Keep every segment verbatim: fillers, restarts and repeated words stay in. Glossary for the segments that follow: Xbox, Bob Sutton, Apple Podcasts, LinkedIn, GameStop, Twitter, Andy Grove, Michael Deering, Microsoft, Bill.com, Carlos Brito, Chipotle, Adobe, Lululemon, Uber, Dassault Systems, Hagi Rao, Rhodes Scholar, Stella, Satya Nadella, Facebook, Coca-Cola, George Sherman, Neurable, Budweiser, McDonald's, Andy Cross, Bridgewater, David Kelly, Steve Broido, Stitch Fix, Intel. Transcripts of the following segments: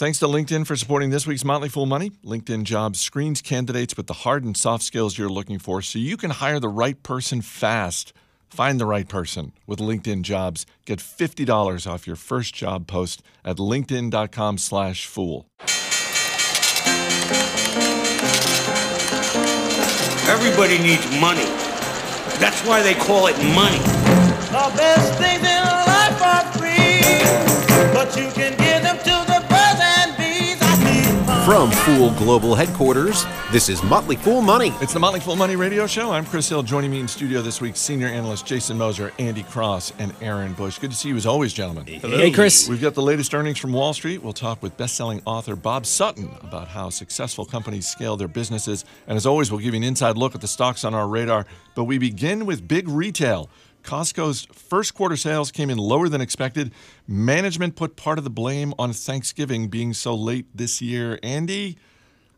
Thanks to LinkedIn for supporting this week's Motley Fool Money. LinkedIn Jobs screens candidates with the hard and soft skills you're looking for so you can hire the right person fast. Find the right person with LinkedIn Jobs. Get fifty dollars off your first job post at linkedin.com slash fool. Everybody needs money. That's why they call it money. The best things in life are free, but you can give them to the birds and bees. I From Fool Global Headquarters, this is Motley Fool Money. It's the Motley Fool Money Radio Show. I'm Chris Hill. Joining me in studio this week, senior analyst Jason Moser, Andy Cross, and Aaron Bush. Good to see you as always, gentlemen. Hello. Hey, Chris. We've got the latest earnings from Wall Street. We'll talk with best-selling author Bob Sutton about how successful companies scale their businesses. And as always, we'll give you an inside look at the stocks on our radar. But we begin with big retail. Costco's first quarter sales came in lower than expected. Management put part of the blame on Thanksgiving being so late this year. Andy,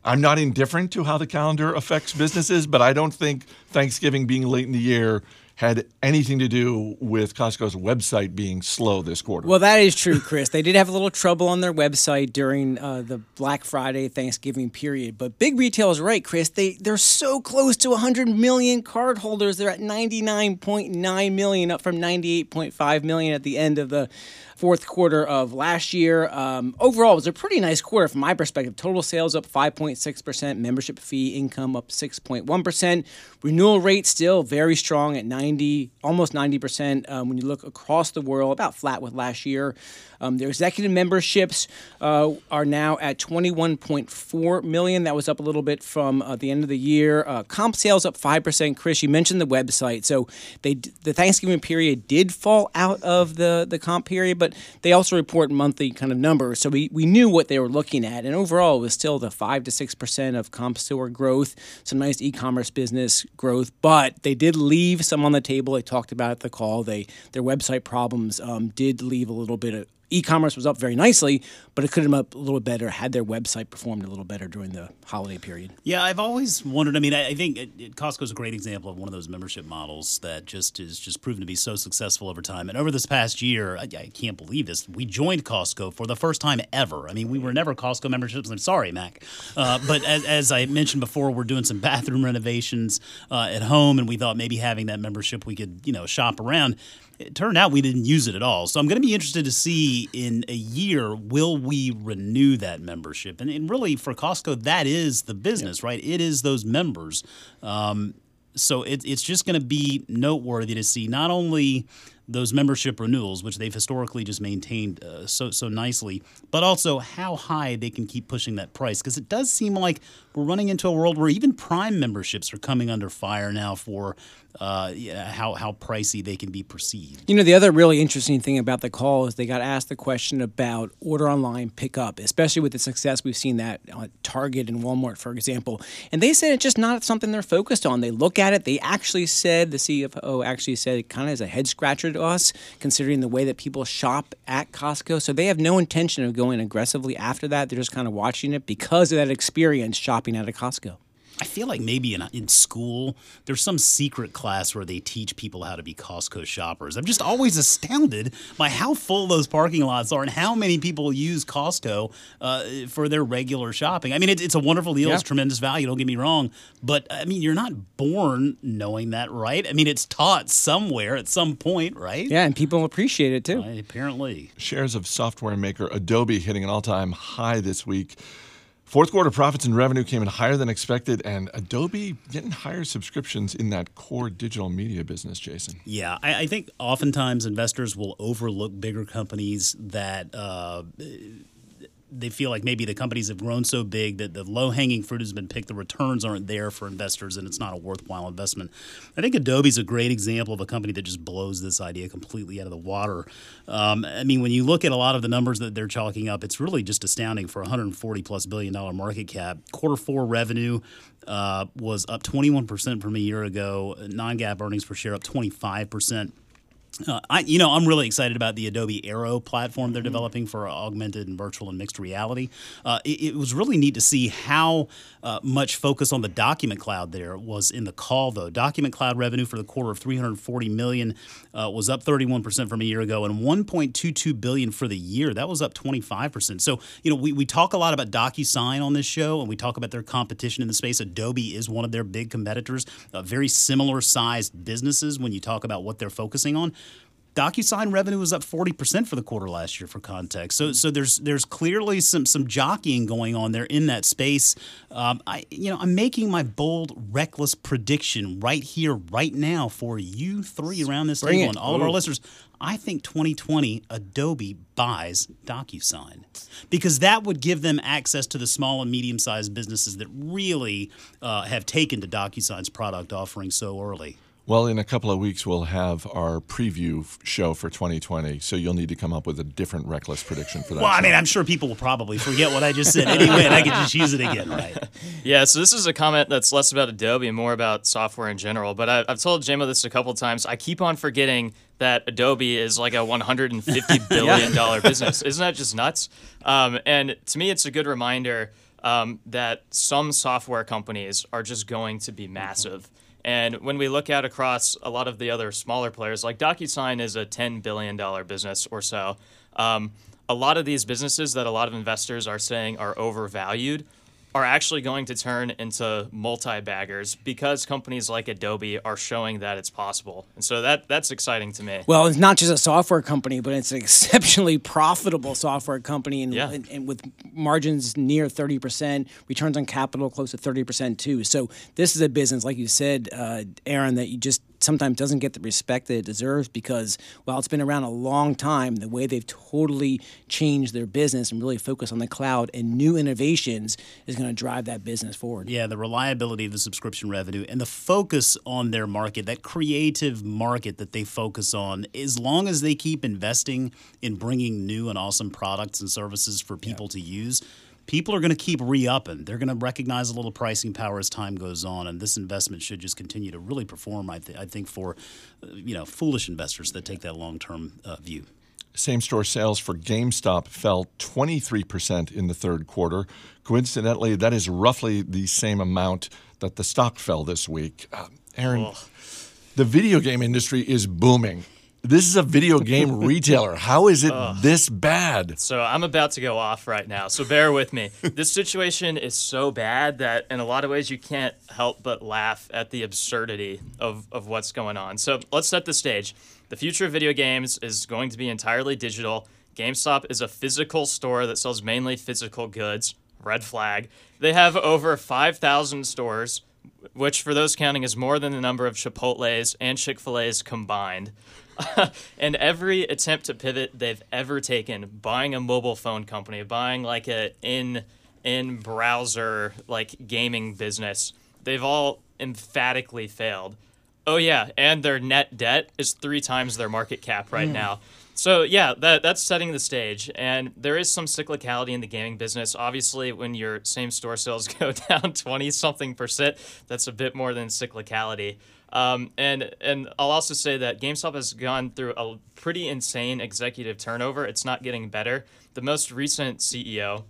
I'm not indifferent to how the calendar affects businesses, but I don't think Thanksgiving being late in the year had anything to do with Costco's website being slow this quarter. Well, that is true, Chris. They did have a little trouble on their website during uh, the Black Friday, Thanksgiving period. But big retail is right, Chris. They, they're so close to one hundred million cardholders. They're at ninety-nine point nine million, up from ninety-eight point five million at the end of the fourth quarter of last year. Um, overall, it was a pretty nice quarter from my perspective. Total sales up five point six percent. Membership fee income up six point one percent. Renewal rate still very strong at ninety, almost ninety percent um, when you look across the world, about flat with last year. Um, their executive memberships uh, are now at twenty-one point four million. That was up a little bit from uh, the end of the year. Uh, comp sales up five percent. Chris, you mentioned the website. So they the Thanksgiving period did fall out of the, the comp period, but they also report monthly kind of numbers. So we, we knew what they were looking at. And overall, it was still the five to six percent of comp store growth, some nice e-commerce business growth. But they did leave some on the table. I talked about at the call. They their website problems um, did leave a little bit of e-commerce was up very nicely, but it could have been up a little better had their website performed a little better during the holiday period. Yeah, I've always wondered. I mean, I think Costco's a great example of one of those membership models that just is just proven to be so successful over time. And over this past year, I, I can't believe this, we joined Costco for the first time ever. I mean, we were never Costco memberships. I'm sorry, Mac. Uh, but as, as I mentioned before, we're doing some bathroom renovations uh, at home, and we thought maybe having that membership we could, you know, shop around. It turned out we didn't use it at all. So I'm going to be interested to see in a year, will we renew that membership? And, and really for Costco, that is the business, yeah. Right? It is those members. Um, so it, it's just going to be noteworthy to see not only those membership renewals, which they've historically just maintained uh, so so nicely, but also how high they can keep pushing that price. Because it does seem like we're running into a world where even Prime memberships are coming under fire now for uh, yeah, how, how pricey they can be perceived. You know, the other really interesting thing about the call is they got asked the question about order online pickup, especially with the success we've seen that at Target and Walmart, for example. And they said it's just not something they're focused on. They look at it. They actually said, the C F O actually said it kind of is a head-scratcher to us, considering the way that people shop at Costco. So they have no intention of going aggressively after that. They're just kind of watching it because of that experience shopping at a Costco. I feel like maybe in, in school, there's some secret class where they teach people how to be Costco shoppers. I'm just always astounded by how full those parking lots are and how many people use Costco uh, for their regular shopping. I mean, it, it's a wonderful deal. Yeah. It's tremendous value. Don't get me wrong. But, I mean, you're not born knowing that, right? I mean, it's taught somewhere at some point, right? Yeah, and people appreciate it, too. Uh, apparently. Shares of software maker Adobe hitting an all-time high this week. Fourth quarter profits and revenue came in higher than expected, and Adobe getting higher subscriptions in that core digital media business, Jason. Yeah, I, I think oftentimes investors will overlook bigger companies that uh, they feel like maybe the companies have grown so big that the low-hanging fruit has been picked, the returns aren't there for investors, and it's not a worthwhile investment. I think Adobe's a great example of a company that just blows this idea completely out of the water. Um, I mean, when you look at a lot of the numbers that they're chalking up, it's really just astounding for a one hundred forty plus billion dollar market cap. Quarter four revenue uh, was up twenty-one percent from a year ago. Non-GAAP earnings per share up twenty-five percent. Uh, I, you know, I'm really excited about the Adobe Aero platform they're mm-hmm. developing for augmented and virtual and mixed reality. Uh, it, it was really neat to see how uh, much focus on the document cloud there was in the call, though. Document cloud revenue for the quarter of three hundred forty million dollars uh, was up thirty-one percent from a year ago, and one point two two billion dollars for the year. That was up twenty-five percent. So, you know, we, we talk a lot about DocuSign on this show, and we talk about their competition in the space. Adobe is one of their big competitors, uh, very similar-sized businesses when you talk about what they're focusing on. DocuSign revenue was up forty percent for the quarter last year, for context. So, so there's there's clearly some some jockeying going on there in that space. Um, I, you know, I'm making my bold, reckless prediction right here, right now, for you three around this table and all of our listeners. I think twenty twenty, Adobe buys DocuSign, because that would give them access to the small and medium-sized businesses that really uh, have taken to DocuSign's product offering so early. Well, in a couple of weeks, we'll have our preview show for twenty twenty, so you'll need to come up with a different reckless prediction for that. Well, show. I mean, I'm sure people will probably forget what I just said anyway, and I could just use it again, right? Yeah, so this is a comment that's less about Adobe and more about software in general, but I, I've told Jamo this a couple times. I keep on forgetting that Adobe is like a one hundred fifty billion dollars yeah. business. Isn't that just nuts? Um, and to me, it's a good reminder um, that some software companies are just going to be massive. And when we look out across a lot of the other smaller players, like DocuSign is a ten billion dollars business or so. Um, a lot of these businesses that a lot of investors are saying are overvalued are actually going to turn into multi-baggers because companies like Adobe are showing that it's possible. And so that that's exciting to me. Well, it's not just a software company, but it's an exceptionally profitable software company, and, yeah. and, and with margins near thirty percent, returns on capital close to thirty percent too. So this is a business, like you said, uh, Aaron, that you just sometimes doesn't get the respect that it deserves, because while it's been around a long time, the way they've totally changed their business and really focus on the cloud and new innovations is going to drive that business forward. Yeah, the reliability of the subscription revenue and the focus on their market, that creative market that they focus on, as long as they keep investing in bringing new and awesome products and services for people yeah. to use, people are going to keep re-upping. They're going to recognize a little pricing power as time goes on, and this investment should just continue to really perform, I, th- I think, for uh, you know foolish investors that take that long-term uh, view. Same-store sales for GameStop fell twenty-three percent in the third quarter. Coincidentally, that is roughly the same amount that the stock fell this week. Uh, Aaron, oh. the video game industry is booming. This is a video game retailer. How is it Ugh. this bad? So I'm about to go off right now, so bear with me. This situation is so bad that in a lot of ways you can't help but laugh at the absurdity of, of what's going on. So let's set the stage. The future of video games is going to be entirely digital. GameStop is a physical store that sells mainly physical goods. Red flag. They have over five thousand stores, which for those counting is more than the number of Chipotle's and Chick-fil-A's combined. And every attempt to pivot they've ever taken, buying a mobile phone company, buying like a in in browser like gaming business, they've all emphatically failed. Oh yeah, and their net debt is three times their market cap right mm. now. So yeah, that that's setting the stage, and there is some cyclicality in the gaming business. Obviously, when your same store sales go down twenty something percent, that's a bit more than cyclicality. Um, and and I'll also say that GameStop has gone through a pretty insane executive turnover. It's not getting better. The most recent C E O,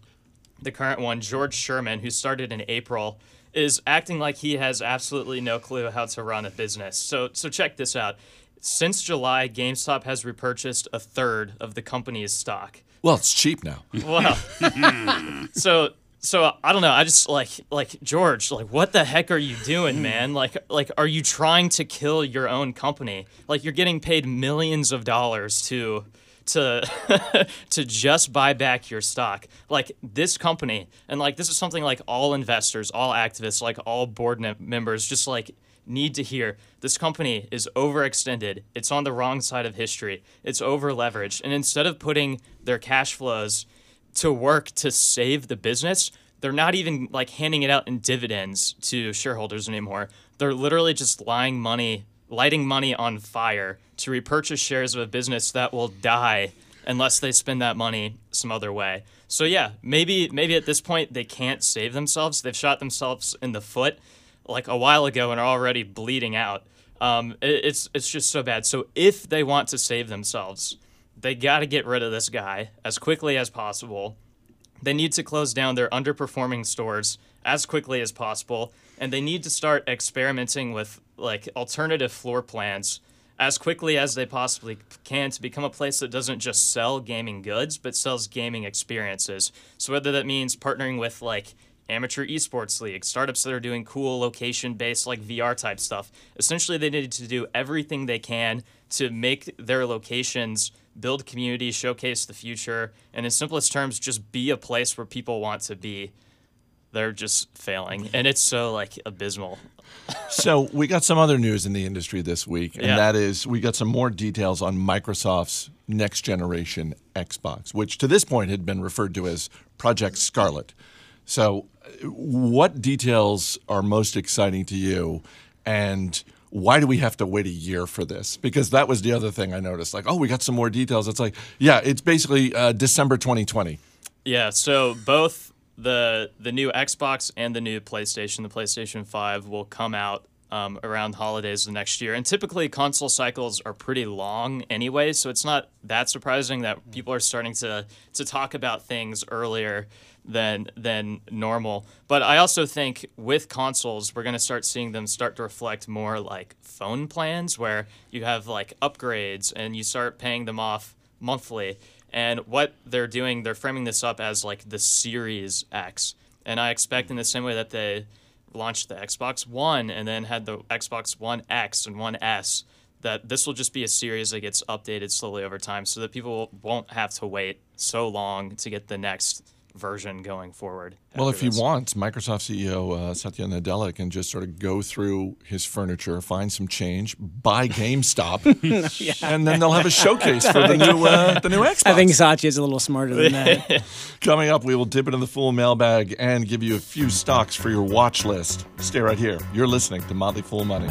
the current one, George Sherman, who started in April, is acting like he has absolutely no clue how to run a business. So so check this out. Since July, GameStop has repurchased a third of the company's stock. Well, it's cheap now. Well, so... So I don't know. I just like like George, like what the heck are you doing, man? Like like are you trying to kill your own company? Like you're getting paid millions of dollars to to to just buy back your stock. Like this company, and like this is something like all investors, all activists, like all board ne- members just like need to hear. This company is overextended. It's on the wrong side of history. It's over-leveraged. And instead of putting their cash flows to work to save the business, they're not even like handing it out in dividends to shareholders anymore. They're literally just lying money, lighting money on fire to repurchase shares of a business that will die unless they spend that money some other way. So yeah, maybe maybe at this point they can't save themselves. They've shot themselves in the foot like a while ago and are already bleeding out. Um, it, it's it's just so bad. So if they want to save themselves, they got to get rid of this guy as quickly as possible. They need to close down their underperforming stores as quickly as possible, and they need to start experimenting with like alternative floor plans as quickly as they possibly can to become a place that doesn't just sell gaming goods, but sells gaming experiences. So whether that means partnering with like amateur esports leagues, startups that are doing cool location-based like V R type stuff, essentially they need to do everything they can to make their locations build community, showcase the future, and in simplest terms, just be a place where people want to be. They're just failing, and it's so, like, abysmal. So we got some other news in the industry this week, and yeah. that is we got some more details on Microsoft's next-generation Xbox, which to this point had been referred to as Project Scarlet. So what details are most exciting to you, and why do we have to wait a year for this? Because that was the other thing I noticed. Like, oh, we got some more details. It's like, yeah, it's basically uh, December twenty twenty. Yeah, so both the the new Xbox and the new PlayStation, the PlayStation five, will come out um, around holidays the next year. And typically console cycles are pretty long anyway, so it's not that surprising that people are starting to to talk about things earlier than than normal. But I also think with consoles, we're going to start seeing them start to reflect more like phone plans where you have like upgrades and you start paying them off monthly. And what they're doing, they're framing this up as like the Series X. And I expect in the same way that they launched the Xbox One and then had the Xbox One X and One S, that this will just be a series that gets updated slowly over time so that people won't have to wait so long to get the next version going forward. Well, if this. He wants, Microsoft C E O uh, Satya Nadella can just sort of go through his furniture, find some change, buy GameStop, yeah. and then they'll have a showcase for the new uh, the new Xbox. I think Satya is a little smarter than that. Coming up, we will dip into the full mailbag and give you a few stocks for your watch list. Stay right here. You're listening to Motley Fool Money.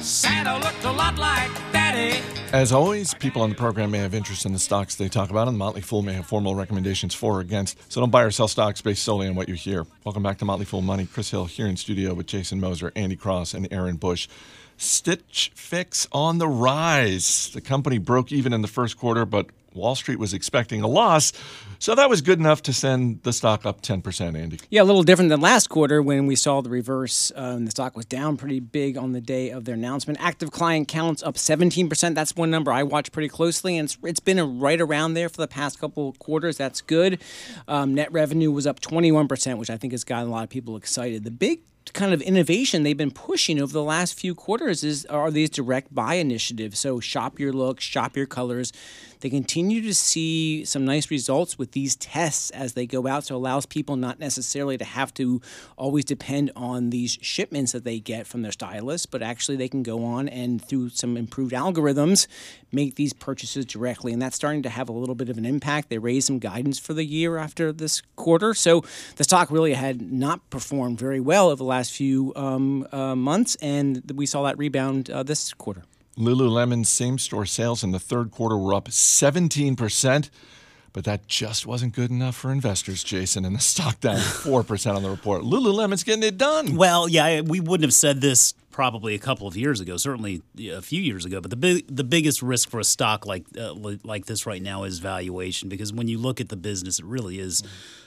Santa looked a lot like Daddy. As always, people on the program may have interest in the stocks they talk about, and the Motley Fool may have formal recommendations for or against, so don't buy or sell stocks based solely on what you hear. Welcome back to Motley Fool Money. Chris Hill here in studio with Jason Moser, Andy Cross, and Aaron Bush. Stitch Fix on the rise. The company broke even in the first quarter, but Wall Street was expecting a loss, so that was good enough to send the stock up ten percent, Andy. Yeah, a little different than last quarter when we saw the reverse. Um, the stock was down pretty big on the day of their announcement. Active client counts up seventeen percent. That's one number I watch pretty closely, and it's, it's been a right around there for the past couple quarters. That's good. Um, net revenue was up twenty-one percent, which I think has gotten a lot of people excited. The big kind of innovation they've been pushing over the last few quarters is are these direct buy initiatives. So shop your look, shop your colors. They continue to see some nice results with these tests as they go out. So it allows people not necessarily to have to always depend on these shipments that they get from their stylists, but actually they can go on and through some improved algorithms, make these purchases directly. And that's starting to have a little bit of an impact. They raised some guidance for the year after this quarter. So the stock really had not performed very well over the last last few um, uh, months, and we saw that rebound uh, this quarter. Lululemon's same-store sales in the third quarter were up seventeen percent, but that just wasn't good enough for investors, Jason, and the stock down four percent on the report. Lululemon's getting it done. Well, yeah, we wouldn't have said this probably a couple of years ago, certainly a few years ago, but the big, the biggest risk for a stock like uh, like this right now is valuation, because when you look at the business, it really is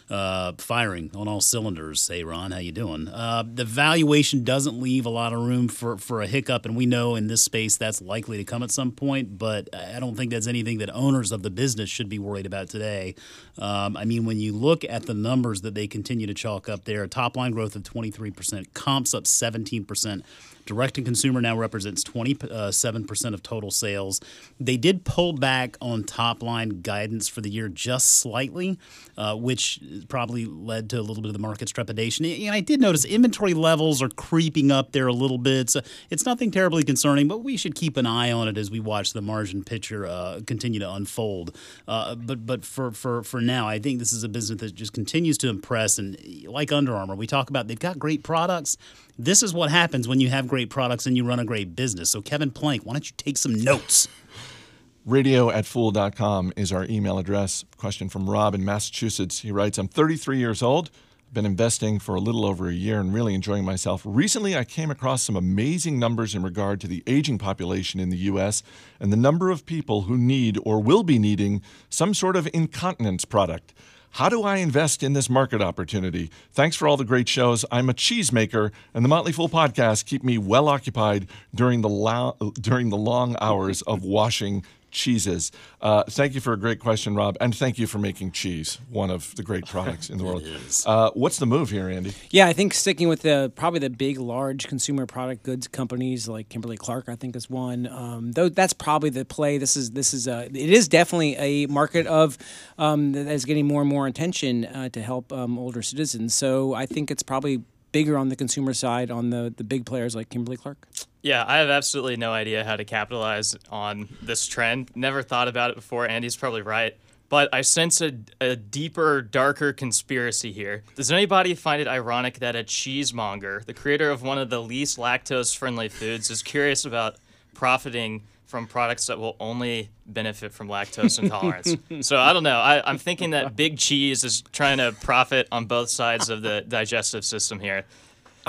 uh, firing on all cylinders. Hey, Ron, how you doing? Uh, the valuation doesn't leave a lot of room for, for a hiccup, and we know in this space that's likely to come at some point, but I don't think that's anything that owners of the business should be worried about today. Um, I mean, when you look at the numbers that they continue to chalk up there, top-line growth of twenty-three percent, comps up seventeen percent, direct-to-consumer now represents twenty-seven percent of total sales. They did pull back on top-line guidance for the year just slightly, uh, which probably led to a little bit of the market's trepidation. And I did notice inventory levels are creeping up there a little bit. So it's nothing terribly concerning, but we should keep an eye on it as we watch the margin picture uh, continue to unfold. Uh, but but for, for, for now, I think this is a business that just continues to impress. And like Under Armour, we talk about they've got great products. This is what happens when you have great products and you run a great business. So, Kevin Plank, why don't you take some notes? Radio at fool dot com is our email address. Question from Rob in Massachusetts. He writes, I'm thirty-three years old. been investing for a little over a year and really enjoying myself. Recently, I came across some amazing numbers in regard to the aging population in the U S and the number of people who need or will be needing some sort of incontinence product. How do I invest in this market opportunity? Thanks for all the great shows. I'm a cheesemaker, and the Motley Fool podcast keep me well occupied during the lo- during the long hours of washing cheeses. Uh, thank you for a great question, Rob, and thank you for making cheese, one of the great products in the world. Uh, what's the move here, Andy? Yeah, I think sticking with the probably the big, large consumer product goods companies like Kimberly-Clark, I think is one. Um, though that's probably the play. This is this is a, it is definitely a market of um, that is getting more and more attention uh, to help um, older citizens. So I think it's probably bigger on the consumer side on the the big players like Kimberly-Clark. Yeah, I have absolutely no idea how to capitalize on this trend. Never thought about it before. Andy's probably right. But I sense a, a deeper, darker conspiracy here. Does anybody find it ironic that a cheesemonger, the creator of one of the least lactose-friendly foods, is curious about profiting from products that will only benefit from lactose intolerance? So I don't know. I, I'm thinking that big cheese is trying to profit on both sides of the digestive system here.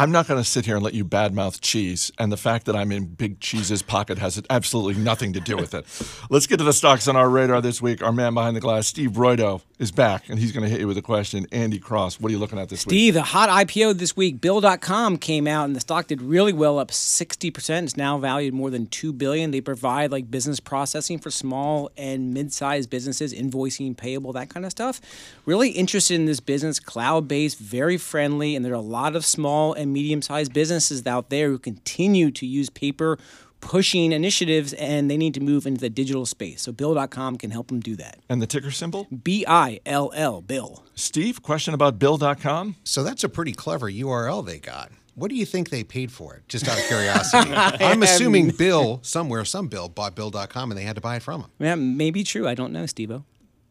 I'm not going to sit here and let you badmouth cheese, and the fact that I'm in Big Cheese's pocket has absolutely nothing to do with it. Let's get to the stocks on our radar this week. Our man behind the glass, Steve Broido, is back, and he's going to hit you with a question. Andy Cross, what are you looking at this Steve, week? Steve, the hot I P O this week, Bill dot com came out, and the stock did really well, up sixty percent. It's now valued more than two billion dollars. They provide like business processing for small and mid-sized businesses, invoicing, payable, that kind of stuff. Really interested in this business, cloud-based, very friendly, and there are a lot of small and medium-sized businesses out there who continue to use paper pushing initiatives, and they need to move into the digital space. So Bill dot com can help them do that. And the ticker symbol? B I L L, Bill. Steve, question about Bill dot com? So that's a pretty clever U R L they got. What do you think they paid for it? Just out of curiosity. I'm assuming Bill, somewhere, some Bill, bought Bill dot com, and they had to buy it from him. That may be true. I don't know, Steve-O.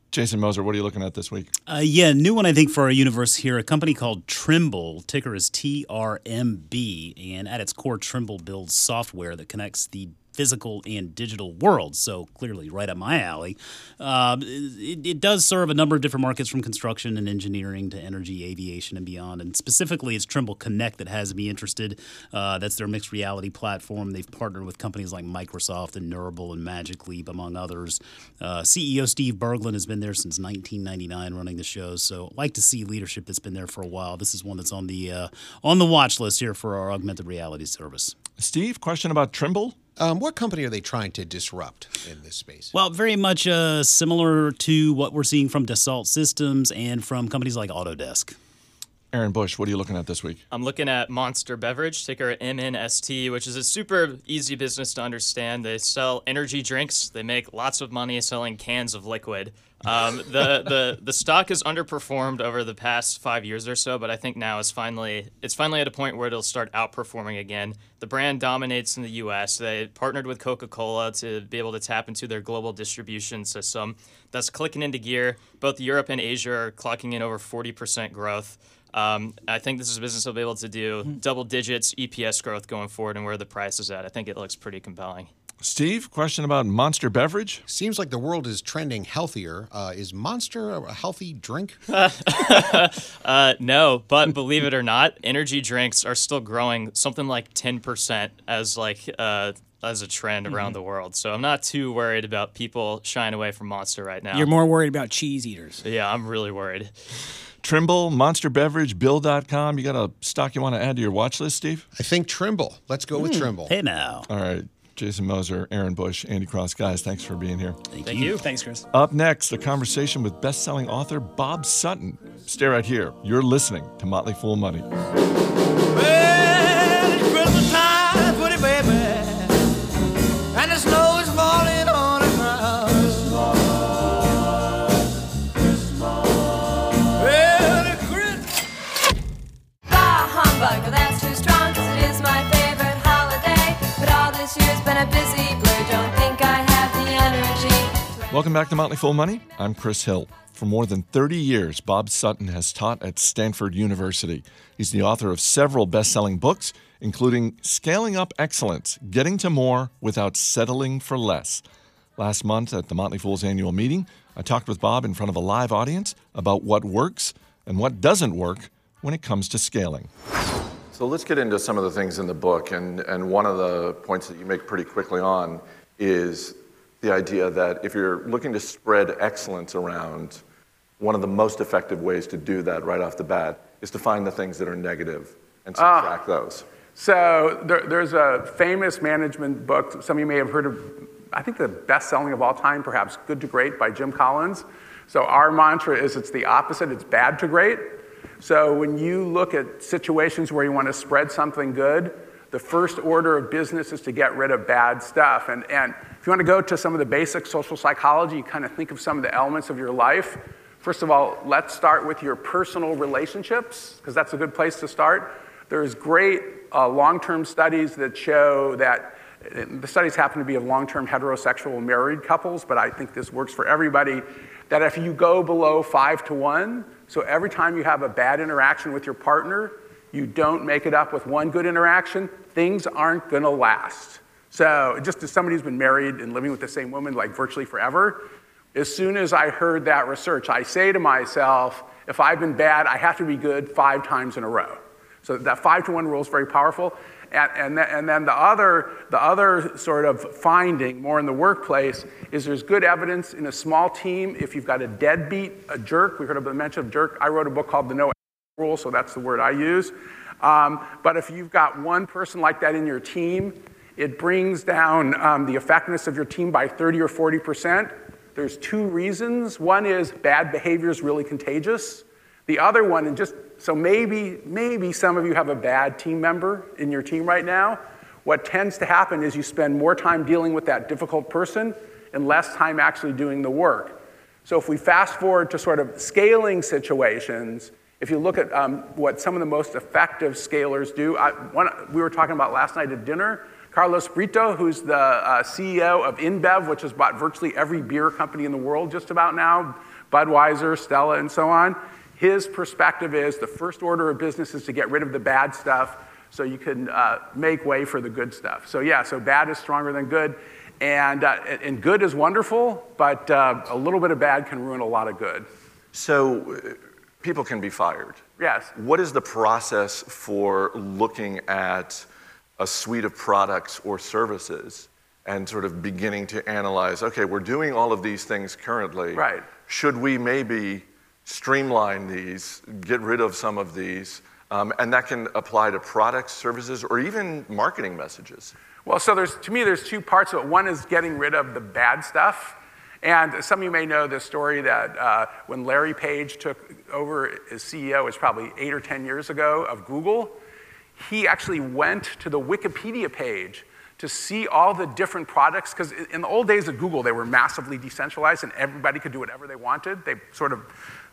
Jason Moser, what are you looking at this week? Uh, yeah, new one I think for our universe here, a company called Trimble, ticker is T R M B, and at its core, Trimble builds software that connects the physical and digital world, so clearly right up my alley. Uh, it, it does serve a number of different markets from construction and engineering to energy, aviation, and beyond, and specifically it's Trimble Connect that has me interested. Uh, that's their mixed reality platform. They've partnered with companies like Microsoft and Neurable and Magic Leap, among others. Uh, C E O Steve Berglund has been there since nineteen ninety-nine running the show, so I like to see leadership that's been there for a while. This is one that's on the, uh, on the watch list here for our augmented reality service. Steve, question about Trimble? Um, what company are they trying to disrupt in this space? Well, very much uh, similar to what we're seeing from Dassault Systems and from companies like Autodesk. Aaron Bush, what are you looking at this week? I'm looking at Monster Beverage, ticker M N S T, which is a super easy business to understand. They sell energy drinks. They make lots of money selling cans of liquid. Um, the, the the stock has underperformed over the past five years or so, but I think now is finally it's finally at a point where it'll start outperforming again. The brand dominates in the U S. They partnered with Coca-Cola to be able to tap into their global distribution system. That's clicking into gear. Both Europe and Asia are clocking in over forty percent growth. Um, I think this is a business that'll be able to do double digits E P S growth going forward, and where the price is at, I think it looks pretty compelling. Steve, question about Monster Beverage? Seems like the world is trending healthier. Uh, is Monster a healthy drink? uh, no, but believe it or not, energy drinks are still growing something like ten percent as like uh, as a trend around mm-hmm. the world. So I'm not too worried about people shying away from Monster right now. You're more worried about cheese eaters. Yeah, I'm really worried. Trimble, Monster Beverage, Bill dot com. You got a stock you want to add to your watch list, Steve? I think Trimble. Let's go mm. with Trimble. Hey, now. All right. Jason Moser, Aaron Bush, Andy Cross. Guys, thanks for being here. Thank, Thank you. you. Thanks, Chris. Up next, a conversation with best-selling author Bob Sutton. Stay right here. You're listening to Motley Fool Money. Well, it's Christmas time, pretty baby, and the snow is falling on the ground. Christmas, Christmas. Well, it's Christmas. Bah, humbug, that's too strong, because it is my favorite. This year's been a busy blur. Don't think I have the energy. Welcome back to Motley Fool Money. I'm Chris Hill. For more than thirty years, Bob Sutton has taught at Stanford University. He's the author of several best-selling books, including Scaling Up Excellence, Getting to More Without Settling for Less. Last month at the Motley Fool's annual meeting, I talked with Bob in front of a live audience about what works and what doesn't work when it comes to scaling. So let's get into some of the things in the book, and, and one of the points that you make pretty quickly on is the idea that if you're looking to spread excellence around, one of the most effective ways to do that right off the bat is to find the things that are negative and subtract ah, those. So there, there's a famous management book, some of you may have heard of, I think the best-selling of all time, perhaps, Good to Great by Jim Collins. So our mantra is it's the opposite, it's bad to great. So when you look at situations where you want to spread something good, the first order of business is to get rid of bad stuff. And, and if you want to go to some of the basic social psychology, you kind of think of some of the elements of your life. First of all, let's start with your personal relationships, because that's a good place to start. There's great uh, long-term studies that show that the studies happen to be of long-term heterosexual married couples, but I think this works for everybody, that if you go below five to one, so every time you have a bad interaction with your partner, you don't make it up with one good interaction, things aren't going to last. So just as somebody who's been married and living with the same woman like virtually forever, as soon as I heard that research, I say to myself, if I've been bad, I have to be good five times in a row. So that five to one rule is very powerful. And, and, th- and then the other, the other sort of finding, more in the workplace, is there's good evidence in a small team. If you've got a deadbeat, a jerk, we heard of the mention of jerk. I wrote a book called The No Rule, so that's the word I use. Um, but if you've got one person like that in your team, it brings down um, the effectiveness of your team by thirty or forty percent. There's two reasons. One is bad behavior is really contagious. The other one, and just so maybe, maybe some of you have a bad team member in your team right now. What tends to happen is you spend more time dealing with that difficult person and less time actually doing the work. So if we fast forward to sort of scaling situations, if you look at um, what some of the most effective scalers do, I, one, we were talking about last night at dinner, Carlos Brito, who's the uh, C E O of InBev, which has bought virtually every beer company in the world just about now, Budweiser, Stella, and so on. His perspective is the first order of business is to get rid of the bad stuff so you can uh, make way for the good stuff. So yeah, so bad is stronger than good. And, uh, and good is wonderful, but uh, a little bit of bad can ruin a lot of good. So people can be fired. Yes. What is the process for looking at a suite of products or services and sort of beginning to analyze, okay, we're doing all of these things currently. Right. Should we maybe streamline these, get rid of some of these, um, and that can apply to products, services, or even marketing messages? Well, so there's, to me, there's two parts of it. One is getting rid of the bad stuff. And some of you may know this story that uh, when Larry Page took over as C E O, it was probably eight or ten years ago, of Google, he actually went to the Wikipedia page to see all the different products, because in the old days of Google, they were massively decentralized and everybody could do whatever they wanted. They sort of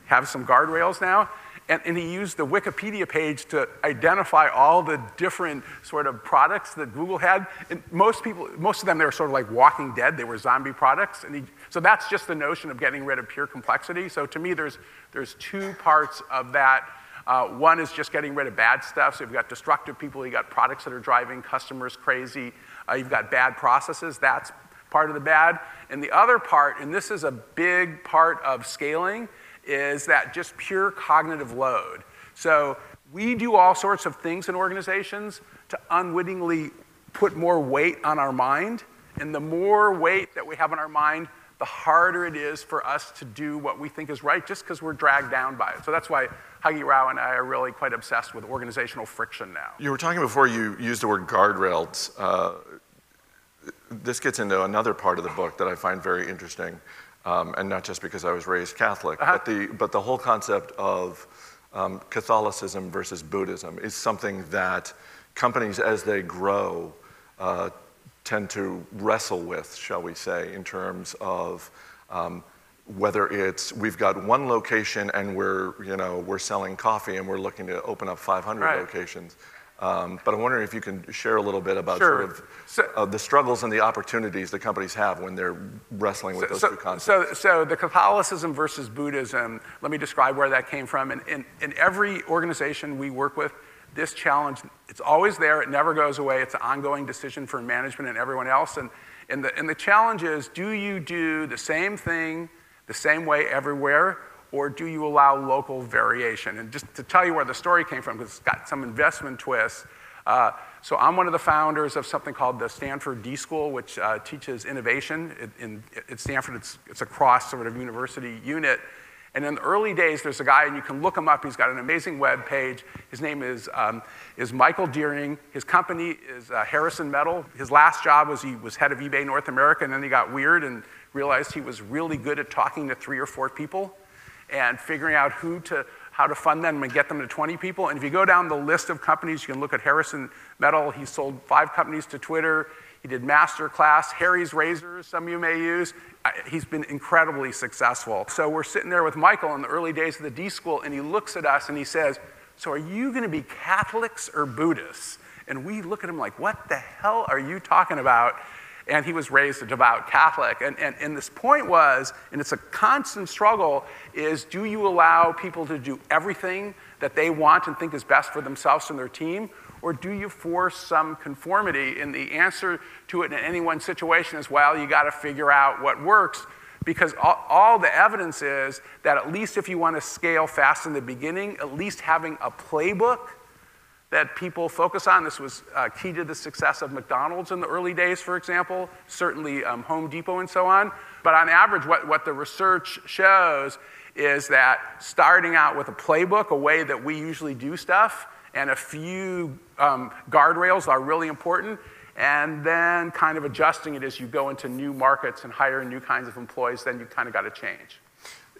have some guardrails now. And, and he used the Wikipedia page to identify all the different sort of products that Google had. And most people, most of them, they were sort of like Walking Dead. They were zombie products. And he, so that's just the notion of getting rid of pure complexity. So to me, there's, there's two parts of that. Uh, one is just getting rid of bad stuff. So you've got destructive people, you've got products that are driving customers crazy, uh, you've got bad processes. That's part of the bad. And the other part, and this is a big part of scaling, is that just pure cognitive load. So we do all sorts of things in organizations to unwittingly put more weight on our mind. And the more weight that we have on our mind, the harder it is for us to do what we think is right, just because we're dragged down by it. So that's why Hagi Rao and I are really quite obsessed with organizational friction now. You were talking before you used the word guardrails. Uh, this gets into another part of the book that I find very interesting, um, and not just because I was raised Catholic, uh-huh. but the but the whole concept of um, Catholicism versus Buddhism is something that companies, as they grow, uh, tend to wrestle with, shall we say, in terms of um, whether it's we've got one location and we're you know we're selling coffee and we're looking to open up five hundred right. locations. Um, but I'm wondering if you can share a little bit about sure. sort of so, uh, the struggles and the opportunities that companies have when they're wrestling with so, those so, two concepts. So, so the Catholicism versus Buddhism. Let me describe where that came from. And in, in, in every organization we work with, this challenge, it's always there, it never goes away, it's an ongoing decision for management and everyone else. And, and, the, and the challenge is, do you do the same thing the same way everywhere, or do you allow local variation? And just to tell you where the story came from, because it's got some investment twists, uh, so I'm one of the founders of something called the Stanford D School, which uh, teaches innovation. It, in, at Stanford, it's, it's a cross sort of university unit. And in the early days, there's a guy, and you can look him up. He's got an amazing web page. His name is, um, is Michael Deering. His company is uh, Harrison Metal. His last job was he was head of eBay North America, and then he got weird and realized he was really good at talking to three or four people and figuring out who to... how to fund them and get them to twenty people. And if you go down the list of companies, you can look at Harrison Metal. He sold five companies to Twitter. He did Masterclass, Harry's Razors, some of you may use. He's been incredibly successful. So we're sitting there with Michael in the early days of the D School, and he looks at us and he says, so are you going to be Catholics or Buddhists? And we look at him like, what the hell are you talking about? And he was raised a devout Catholic. And, and, and this point was, and it's a constant struggle, is do you allow people to do everything that they want and think is best for themselves and their team, or do you force some conformity? And the answer to it in any one situation is, well, you got to figure out what works, because all, all the evidence is that at least if you want to scale fast in the beginning, at least having a playbook that people focus on. This was uh, key to the success of McDonald's in the early days, for example, certainly um, Home Depot and so on. But on average, what, what the research shows is that starting out with a playbook, a way that we usually do stuff, and a few um, guardrails are really important, and then kind of adjusting it as you go into new markets and hire new kinds of employees, then you kind of got to change.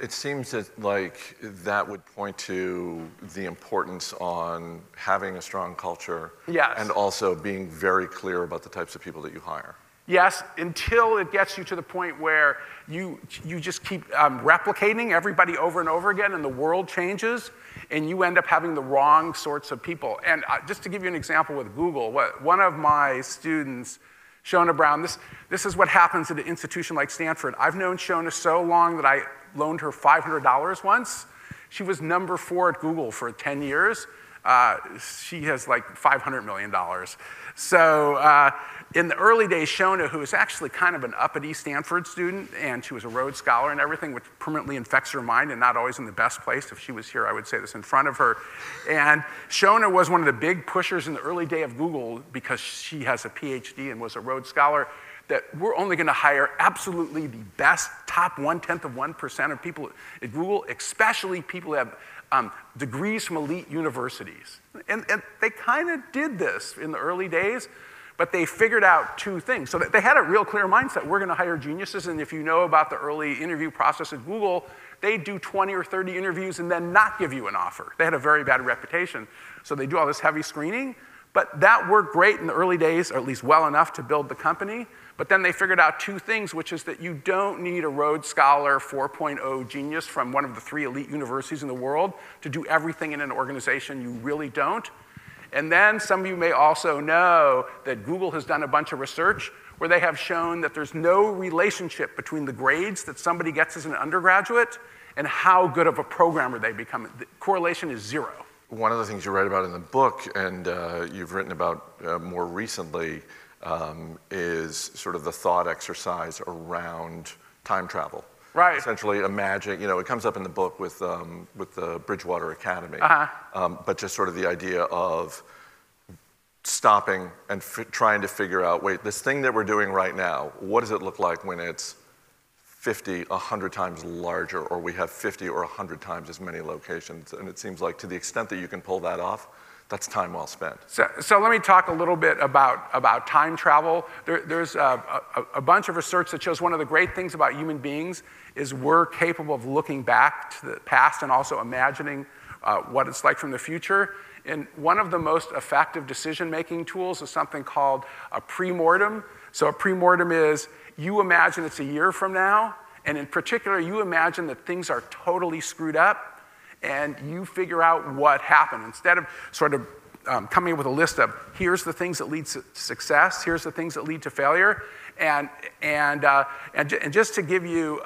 It seems that like that would point to the importance on having a strong culture, yes, and also being very clear about the types of people that you hire. Yes, until it gets you to the point where you, you just keep um, replicating everybody over and over again, and the world changes, and you end up having the wrong sorts of people. And uh, just to give you an example with Google, what, one of my students, Shona Brown, this, this is what happens at an institution like Stanford. I've known Shona so long that I loaned her five hundred dollars once. She was number four at Google for ten years. Uh, she has like five hundred million dollars. So uh, in the early days, Shona, who was actually kind of an uppity Stanford student, and she was a Rhodes Scholar and everything, which permanently infects her mind and not always in the best place. If she was here, I would say this in front of her. And Shona was one of the big pushers in the early day of Google, because she has a PhD and was a Rhodes Scholar, that we're only going to hire absolutely the best, top one-tenth of one percent of people at Google, especially people who have um, degrees from elite universities. And, and they kind of did this in the early days, but they figured out two things. So they had a real clear mindset. We're going to hire geniuses, and if you know about the early interview process at Google, they do twenty or thirty interviews and then not give you an offer. They had a very bad reputation. So they do all this heavy screening, but that worked great in the early days, or at least well enough to build the company. But then they figured out two things, which is that you don't need a Rhodes Scholar four point oh genius from one of the three elite universities in the world to do everything in an organization. You really don't. And then some of you may also know that Google has done a bunch of research where they have shown that there's no relationship between the grades that somebody gets as an undergraduate and how good of a programmer they become. The correlation is zero. One of the things you write about in the book, and uh, you've written about uh, more recently, Um, is sort of the thought exercise around time travel. Right. Essentially, imagine, you know, it comes up in the book with, um, with the Bridgewater Academy, uh-huh. um, but just sort of the idea of stopping and f- trying to figure out, wait, this thing that we're doing right now, what does it look like when it's fifty, one hundred times larger, or we have fifty or one hundred times as many locations? And it seems like to the extent that you can pull that off, that's time well spent. So, so let me talk a little bit about, about time travel. There, there's a, a, a bunch of research that shows one of the great things about human beings is we're capable of looking back to the past and also imagining uh, what it's like from the future. And one of the most effective decision-making tools is something called a premortem. So a premortem is you imagine it's a year from now, and in particular, you imagine that things are totally screwed up, and you figure out what happened. Instead of sort of um, coming up with a list of, here's the things that lead to success, here's the things that lead to failure, and and uh, and, j- and just to give you a,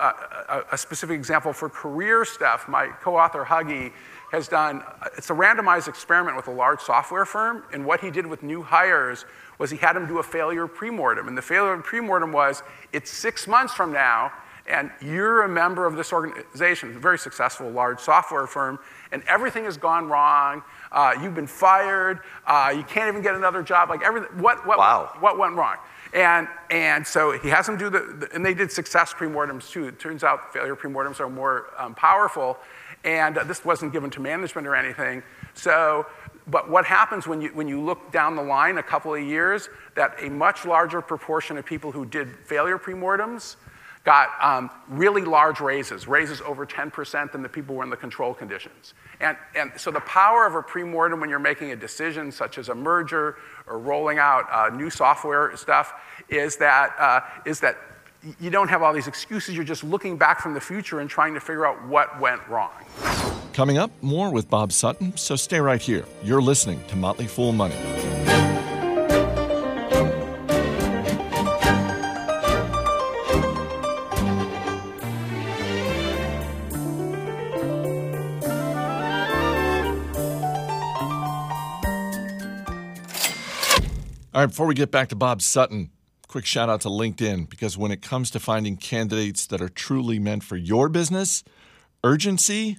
a, a specific example for career stuff, my co-author Huggy has done, it's a randomized experiment with a large software firm, and what he did with new hires was he had them do a failure premortem, and the failure premortem was, it's six months from now, and you're a member of this organization, a very successful large software firm, and everything has gone wrong. Uh, you've been fired. Uh, you can't even get another job. Like everything. What? What? Wow. What went wrong? And and so he has them do the, the and they did success premortems too. It turns out failure premortems are more um, powerful, and uh, this wasn't given to management or anything. So. But what happens when you, when you look down the line a couple of years, that a much larger proportion of people who did failure premortems got um, really large raises, raises over ten percent than the people who were in the control conditions. And, and so the power of a premortem when you're making a decision, such as a merger or rolling out uh, new software stuff, is that, uh, is that you don't have all these excuses. You're just looking back from the future and trying to figure out what went wrong. Coming up, more with Bob Sutton, so stay right here. You're listening to Motley Fool Money. All right, before we get back to Bob Sutton, quick shout out to LinkedIn, because when it comes to finding candidates that are truly meant for your business, urgency...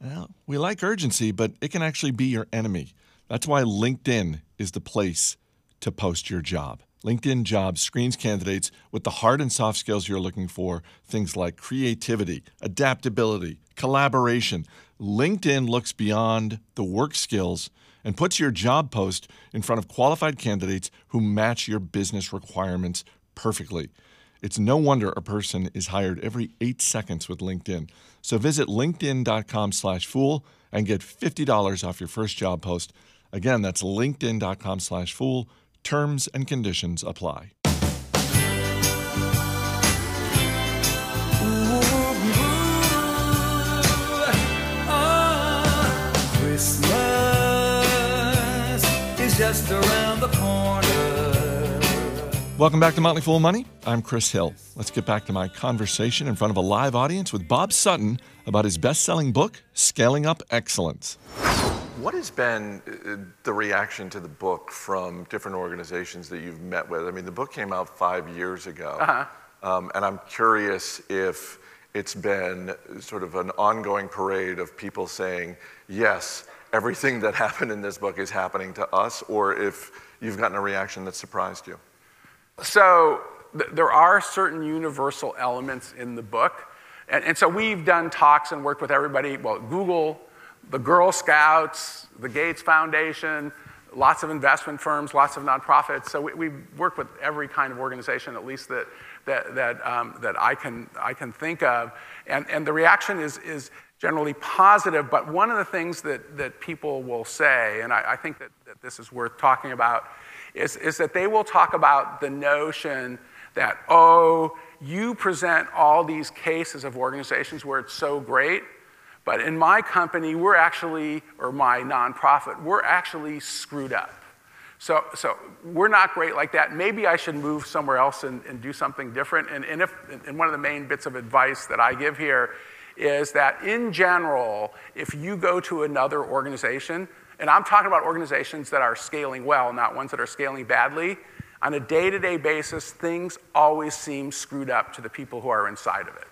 Well, we like urgency, but it can actually be your enemy. That's why LinkedIn is the place to post your job. LinkedIn Jobs screens candidates with the hard and soft skills you're looking for, things like creativity, adaptability, collaboration. LinkedIn looks beyond the work skills and puts your job post in front of qualified candidates who match your business requirements perfectly. It's no wonder a person is hired every eight seconds with LinkedIn. So visit linkedin.com slash fool and get fifty dollars off your first job post. Again, that's linkedin.com slash fool. Terms and conditions apply. Christmas is just around the corner. Welcome back to Motley Fool Money. I'm Chris Hill. Let's get back to my conversation in front of a live audience with Bob Sutton about his best-selling book, Scaling Up Excellence. What has been the reaction to the book from different organizations that you've met with? I mean, the book came out five years ago, uh-huh. um, and I'm curious if it's been sort of an ongoing parade of people saying, yes, everything that happened in this book is happening to us, or if you've gotten a reaction that surprised you. So th- there are certain universal elements in the book. And, and so we've done talks and worked with everybody, well, Google, the Girl Scouts, the Gates Foundation, lots of investment firms, lots of nonprofits. So we, we've worked with every kind of organization, at least that that that, um, that I can I can think of. And, and the reaction is is generally positive. But one of the things that, that people will say, and I, I think that, that this is worth talking about, Is, is that they will talk about the notion that, oh, you present all these cases of organizations where it's so great, but in my company, we're actually, or my nonprofit, we're actually screwed up. So, so we're not great like that. Maybe I should move somewhere else and, and do something different. And, and, if, and one of the main bits of advice that I give here is that, in general, if you go to another organization, and I'm talking about organizations that are scaling well, not ones that are scaling badly. On a day-to-day basis, things always seem screwed up to the people who are inside of it.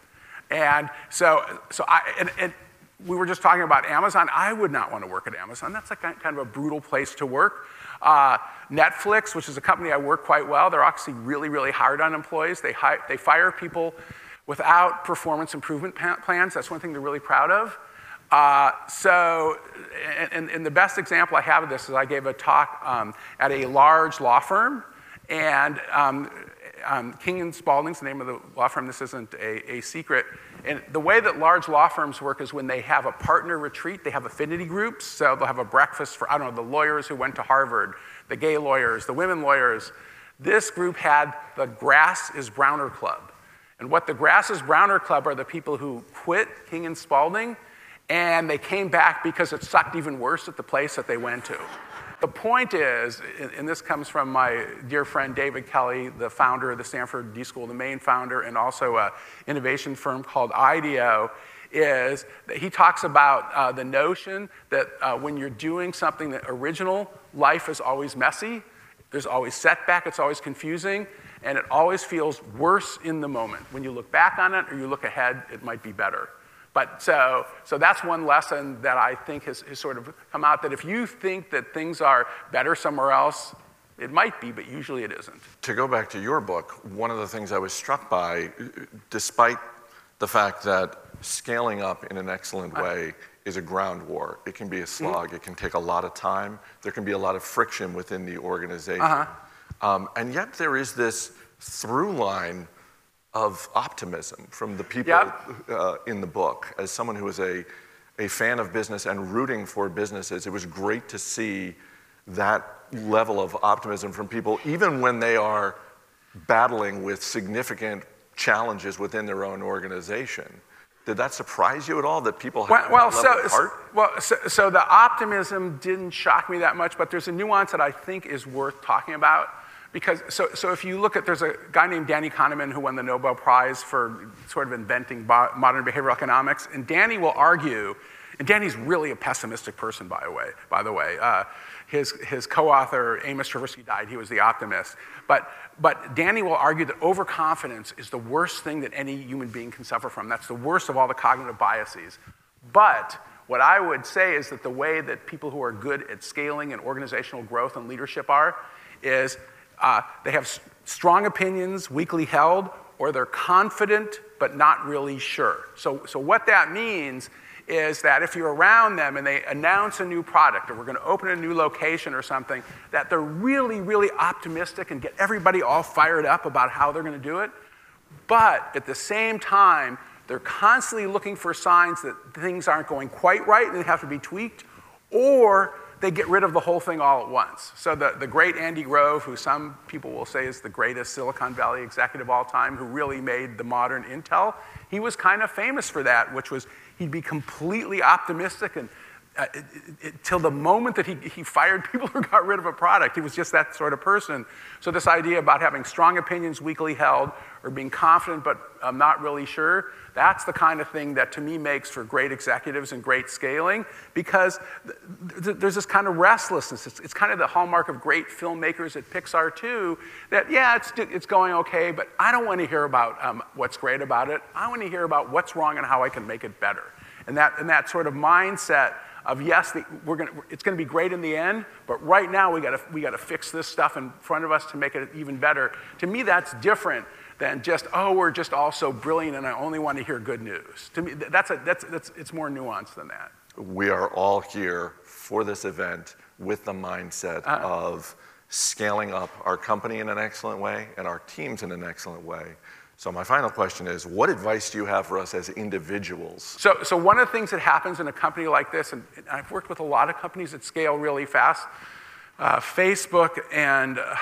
And so, so I, and, and we were just talking about Amazon. I would not want to work at Amazon. That's a kind of a brutal place to work. Uh, Netflix, which is a company I work quite well, they're actually really, really hard on employees. They hire, they fire people without performance improvement plans. That's one thing they're really proud of. Uh, so, and, and the best example I have of this is I gave a talk um, at a large law firm, and um, um, King and Spalding's the name of the law firm. This isn't a, a secret. And the way that large law firms work is when they have a partner retreat, they have affinity groups. So they'll have a breakfast for, I don't know, the lawyers who went to Harvard, the gay lawyers, the women lawyers. This group had the Grass is Browner Club. And what the Grass is Browner Club are the people who quit King and Spalding, and they came back because it sucked even worse at the place that they went to. The point is, and this comes from my dear friend David Kelly, the founder of the Stanford D School, the main founder, and also an innovation firm called IDEO, is that he talks about uh, the notion that uh, when you're doing something that original, life is always messy, there's always setback, it's always confusing, and it always feels worse in the moment. When you look back on it or you look ahead, it might be better. But so, so that's one lesson that I think has, has sort of come out, that if you think that things are better somewhere else, it might be, but usually it isn't. To go back to your book, one of the things I was struck by, despite the fact that scaling up in an excellent way is a ground war. It can be a slog. Mm-hmm. It can take a lot of time. There can be a lot of friction within the organization. Uh-huh. Um, and yet there is this through line of optimism from the people yep. uh, in the book. As someone who is a, a fan of business and rooting for businesses, it was great to see that level of optimism from people, even when they are battling with significant challenges within their own organization. Did that surprise you at all, that people have well, that level so, of heart? Well, so, so the optimism didn't shock me that much, but there's a nuance that I think is worth talking about. Because, so, so if you look at, there's a guy named Danny Kahneman who won the Nobel Prize for sort of inventing bo- modern behavioral economics, and Danny will argue, and Danny's really a pessimistic person, by the way, by the way. Uh, His, his co-author, Amos Tversky, died. He was the optimist. But, but Danny will argue that overconfidence is the worst thing that any human being can suffer from. That's the worst of all the cognitive biases. But what I would say is that the way that people who are good at scaling and organizational growth and leadership are is uh, they have s- strong opinions, weakly held, or they're confident but not really sure. So, so what that means is that if you're around them and they announce a new product or we're going to open a new location or something, that they're really, really optimistic and get everybody all fired up about how they're going to do it. But at the same time, they're constantly looking for signs that things aren't going quite right and they have to be tweaked, or they get rid of the whole thing all at once. So the, the great Andy Grove, who some people will say is the greatest Silicon Valley executive of all time, who really made the modern Intel, he was kind of famous for that, which was he'd be completely optimistic and uh, it, it, till the moment that he, he fired people or got rid of a product. He was just that sort of person. So this idea about having strong opinions weakly held or being confident but um, not really sure, that's the kind of thing that to me makes for great executives and great scaling, because th- th- there's this kind of restlessness. It's, it's kind of the hallmark of great filmmakers at Pixar too, that yeah, it's, it's going okay, but I don't want to hear about um, what's great about it. I want to hear about what's wrong and how I can make it better. And that, and that sort of mindset of yes, the, we're gonna, it's going to be great in the end, but right now we got we got to fix this stuff in front of us to make it even better. To me, that's different than just, oh, we're just all so brilliant and I only want to hear good news. To me, that's a, that's that's it's more nuanced than that. We are all here for this event with the mindset uh-huh. of scaling up our company in an excellent way and our teams in an excellent way. So my final question is, what advice do you have for us as individuals? So, so one of the things that happens in a company like this, and I've worked with a lot of companies that scale really fast. Uh, Facebook and uh,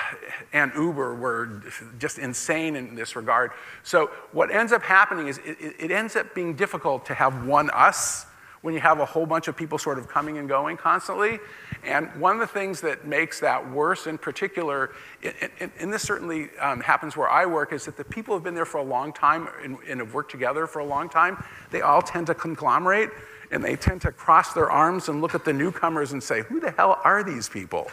and Uber were just insane in this regard. So what ends up happening is it, it ends up being difficult to have one us when you have a whole bunch of people sort of coming and going constantly. And one of the things that makes that worse in particular, and, and this certainly um, happens where I work, is that the people who have been there for a long time and, and have worked together for a long time, they all tend to conglomerate, and they tend to cross their arms and look at the newcomers and say, who the hell are these people?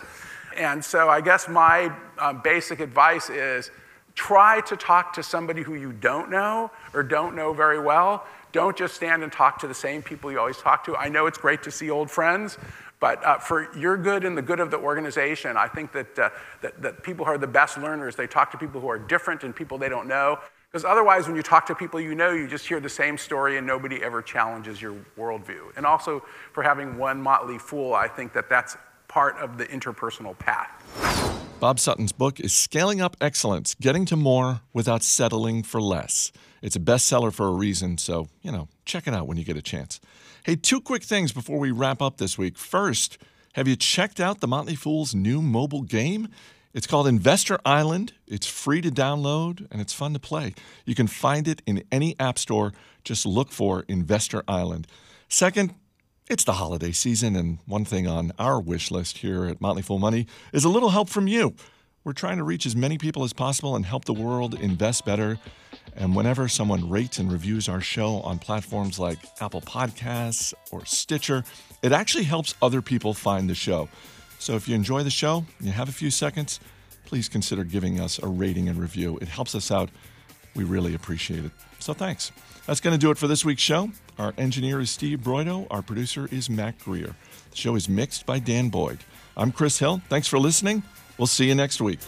And so I guess my um, basic advice is try to talk to somebody who you don't know or don't know very well. Don't just stand and talk to the same people you always talk to. I know it's great to see old friends, but uh, for your good and the good of the organization, I think that, uh, that that people who are the best learners, they talk to people who are different and people they don't know. Because otherwise, when you talk to people you know, you just hear the same story and nobody ever challenges your worldview. And also, for having one motley fool, I think that that's part of the interpersonal path. Bob Sutton's book is Scaling Up Excellence, Getting to More Without Settling for Less. It's a bestseller for a reason, so, you know, check it out when you get a chance. Hey, two quick things before we wrap up this week. First, have you checked out The Motley Fool's new mobile game? It's called Investor Island. It's free to download, and it's fun to play. You can find it in any app store. Just look for Investor Island. Second, it's the holiday season, and one thing on our wish list here at Motley Fool Money is a little help from you. We're trying to reach as many people as possible and help the world invest better. And whenever someone rates and reviews our show on platforms like Apple Podcasts or Stitcher, it actually helps other people find the show. So if you enjoy the show, you have a few seconds, please consider giving us a rating and review. It helps us out. We really appreciate it. So thanks. That's going to do it for this week's show. Our engineer is Steve Broido. Our producer is Matt Greer. The show is mixed by Dan Boyd. I'm Chris Hill. Thanks for listening. We'll see you next week.